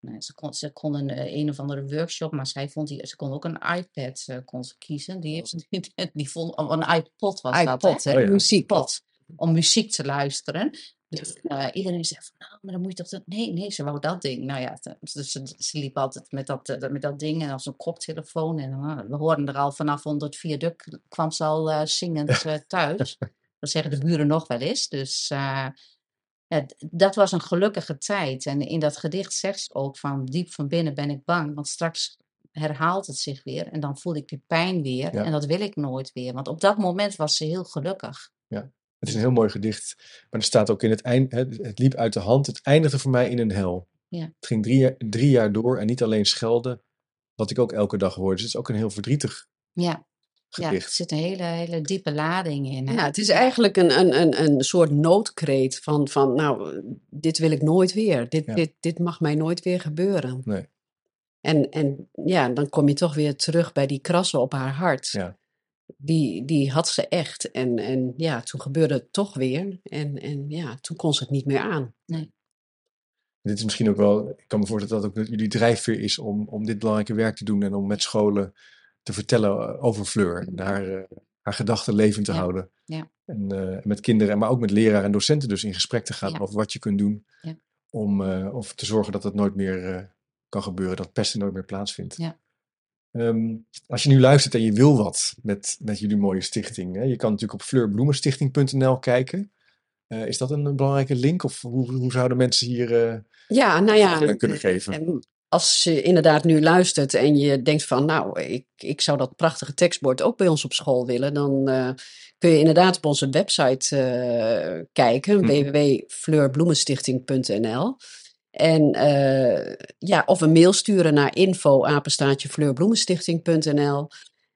nou, ze kon, ze kon een, een of andere workshop, maar zij vond die, ze kon ook een iPad uh, kon ze kiezen. Die heeft die, die vond, een iPod was iPod, dat. Hè? Oh ja. Muziekpod. Om muziek te luisteren. Dus uh, iedereen zei van, nou, maar dan moet je toch dat... Nee, nee, ze wou dat ding. Nou ja, te, ze, ze, ze liep altijd met dat, uh, met dat ding en als een koptelefoon. En uh, we hoorden er al vanaf onder het viaduct kwam ze al uh, zingend uh, thuis. Dat zeggen de buren nog wel eens. Dus uh, ja, d- dat was een gelukkige tijd. En in dat gedicht zegt ze ook van, diep van binnen ben ik bang. Want straks herhaalt het zich weer en dan voel ik die pijn weer. Ja. En dat wil ik nooit weer. Want op dat moment was ze heel gelukkig. Ja. Het is een heel mooi gedicht, maar er staat ook in het eind, het liep uit de hand, het eindigde voor mij in een hel. Ja. Het ging drie jaar, drie jaar door en niet alleen schelden, wat ik ook elke dag hoorde. Dus het is ook een heel verdrietig ja. gedicht. Ja, er zit een hele, hele diepe lading in. Hè? Ja, het is eigenlijk een, een, een, een soort noodkreet van, van, nou, dit wil ik nooit weer. Dit, ja. dit, dit mag mij nooit weer gebeuren. Nee. En, en ja, dan kom je toch weer terug bij die krassen op haar hart. Ja. Die, die had ze echt. En, en ja, toen gebeurde het toch weer. En, en ja, toen kon ze het niet meer aan. Nee. Dit is misschien ook wel... Ik kan me voorstellen dat dat ook jullie drijfveer is... om, om dit belangrijke werk te doen... en om met scholen te vertellen over Fleur. En haar, uh, haar gedachten levend te ja. houden. Ja. En uh, met kinderen, maar ook met leraren en docenten dus... in gesprek te gaan ja. over wat je kunt doen... Ja. om uh, of te zorgen dat dat nooit meer uh, kan gebeuren. Dat pesten nooit meer plaatsvindt. Ja. Um, als je nu luistert en je wil wat met, met jullie mooie stichting, hè? Je kan natuurlijk op fleur bloemen stichting punt n l kijken. Uh, is dat een, een belangrijke link of hoe, hoe zouden mensen hier uh, ja, nou ja, kunnen geven? Als je inderdaad nu luistert en je denkt van nou, ik, ik zou dat prachtige tekstbord ook bij ons op school willen, dan uh, kun je inderdaad op onze website uh, kijken, hm. w w w punt fleur bloemen stichting punt n l. En uh, ja, of een mail sturen naar info apenstaartje fleur bloemen stichting punt n l.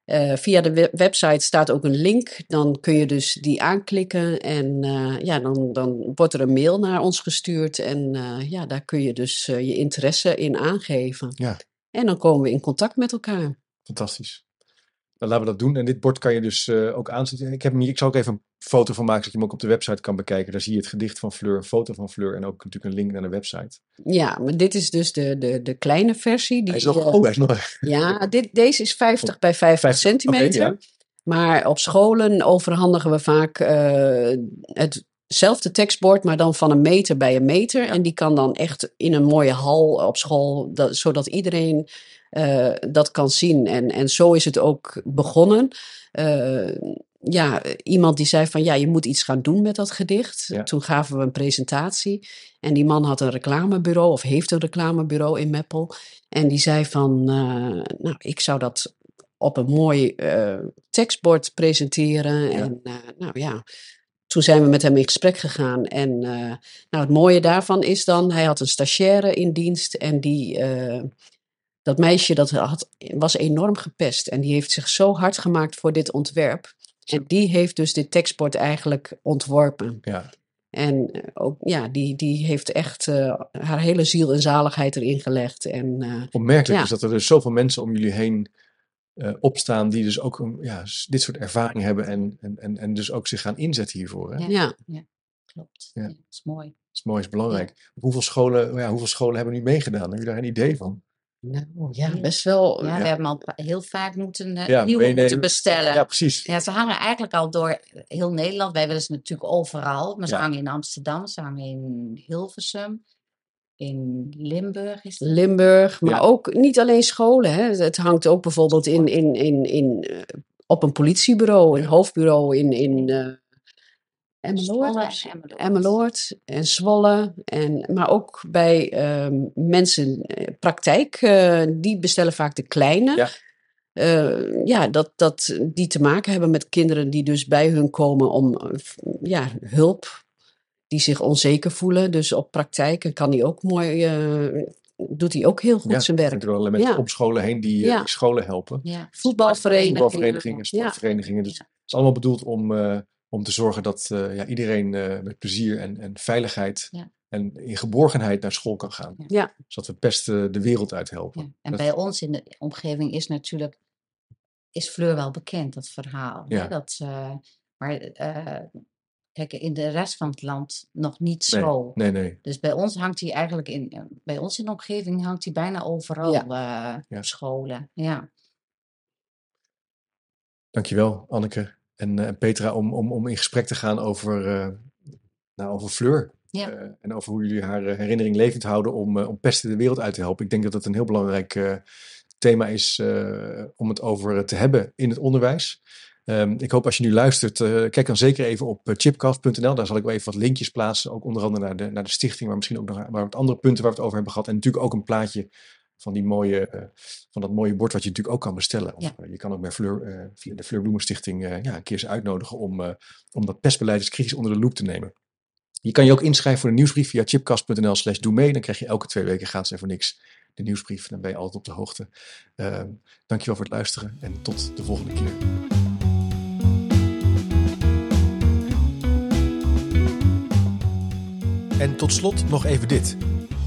Uh, via de we- website staat ook een link, dan kun je dus die aanklikken en uh, ja, dan, dan wordt er een mail naar ons gestuurd en uh, ja, daar kun je dus uh, je interesse in aangeven. Ja. En dan komen we in contact met elkaar. Fantastisch. Dan laten we dat doen en dit bord kan je dus uh, ook aanzetten. Ik heb hem hier, ik zal ook even een foto van maken, zodat je hem ook op de website kan bekijken. Daar zie je het gedicht van Fleur, een foto van Fleur en ook natuurlijk een link naar de website. Ja, maar dit is dus de, de, de kleine versie. Die hij is nog groot. Uh, ja, dit, deze is vijftig bij vijftig centimeter. Okay, ja. Maar op scholen overhandigen we vaak uh, hetzelfde tekstbord, maar dan van een meter bij een meter. En die kan dan echt in een mooie hal op school, dat, zodat iedereen... Uh, dat kan zien. En, en zo is het ook begonnen. Uh, ja, iemand die zei van ja, je moet iets gaan doen met dat gedicht. Ja. Toen gaven we een presentatie. En die man had een reclamebureau of heeft een reclamebureau in Meppel. En die zei van uh, nou, ik zou dat op een mooi uh, tekstbord presenteren. Ja. En uh, nou ja... Toen zijn we met hem in gesprek gegaan en uh, nou, het mooie daarvan is dan, hij had een stagiaire in dienst en die... Uh, Dat meisje dat had, was enorm gepest en die heeft zich zo hard gemaakt voor dit ontwerp. En die heeft dus dit tekstbord eigenlijk ontworpen. Ja. En ook, ja, die, die heeft echt uh, haar hele ziel en zaligheid erin gelegd. En, uh, Opmerkelijk ja. is dat er dus zoveel mensen om jullie heen uh, opstaan die dus ook um, ja, dit soort ervaring hebben en, en, en dus ook zich gaan inzetten hiervoor. Hè? Ja. Ja. ja, klopt. Ja. Ja, dat is mooi. Dat is mooi, is belangrijk. Ja. Hoeveel, scholen, ja, hoeveel scholen hebben nu meegedaan? Hebben jullie daar een idee van? Nou, ja, best wel. Ja, ja. We hebben al heel vaak moeten, uh, ja, nieuw nee, moeten bestellen. Ja, precies. Ja, ze hangen eigenlijk al door heel Nederland. Wij willen ze natuurlijk overal. Maar ze ja. hangen in Amsterdam, ze hangen in Hilversum, in Limburg. Is het? Limburg, maar ja. ook niet alleen scholen. Hè. Het hangt ook bijvoorbeeld in, in, in, in, uh, op een politiebureau, een hoofdbureau in... in uh, Emmeloord, Emmeloord en Zwolle, en, maar ook bij uh, mensen, praktijk, uh, die bestellen vaak de kleine. Ja, uh, ja dat, dat die te maken hebben met kinderen die dus bij hun komen om uh, ja, hulp, die zich onzeker voelen. Dus op praktijk kan die ook mooi, uh, doet hij ook heel goed ja, zijn werk. Er zijn wel mensen ja. om scholen heen die, ja. die scholen helpen. Ja. Voetbalverenigingen, voetbalverenigingen, sportverenigingen. Ja. Dus het is allemaal bedoeld om... Uh, Om te zorgen dat uh, ja, iedereen uh, met plezier en, en veiligheid ja. en in geborgenheid naar school kan gaan. Ja. Zodat we best uh, de wereld uithelpen. Ja. En dat... bij ons in de omgeving is natuurlijk, is Fleur wel bekend, dat verhaal. Ja. Hè? Dat, uh, maar uh, kijk, in de rest van het land nog niet zo. Nee, nee, nee. Dus bij ons hangt hij eigenlijk in, bij ons in de omgeving hangt hij bijna overal ja. Uh, ja. op scholen. Ja. Dankjewel, Anneke en uh, Petra, om, om, om in gesprek te gaan over, uh, nou, over Fleur. Ja. Uh, en over hoe jullie haar herinnering levend houden om, uh, om pesten de wereld uit te helpen. Ik denk dat dat een heel belangrijk uh, thema is uh, om het over te hebben in het onderwijs. Um, ik hoop als je nu luistert, uh, kijk dan zeker even op chipcast punt n l. Daar zal ik wel even wat linkjes plaatsen. Ook onder andere naar de, naar de stichting, maar misschien ook nog naar wat andere punten waar we het over hebben gehad. En natuurlijk ook een plaatje van, die mooie, uh, van dat mooie bord wat je natuurlijk ook kan bestellen. Of, ja. uh, je kan ook bij Fleur, uh, via de Fleur Bloemenstichting uh, ja, een keer eens uitnodigen om, uh, om dat pestbeleid eens kritisch onder de loep te nemen. Je kan je ook inschrijven voor de nieuwsbrief via chipcast.nl slash doe mee. Dan krijg je elke twee weken gratis en voor niks de nieuwsbrief. Dan ben je altijd op de hoogte. Uh, dankjewel voor het luisteren en tot de volgende keer. En tot slot nog even dit.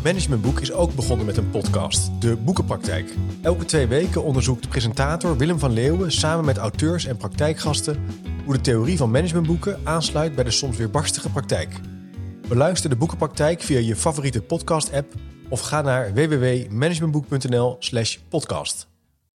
Managementboek is ook begonnen met een podcast, de Boekenpraktijk. Elke twee weken onderzoekt de presentator Willem van Leeuwen samen met auteurs en praktijkgasten hoe de theorie van managementboeken aansluit bij de soms weerbarstige praktijk. Beluister de Boekenpraktijk via je favoriete podcast-app of ga naar w w w punt managementboek punt n l slash podcast.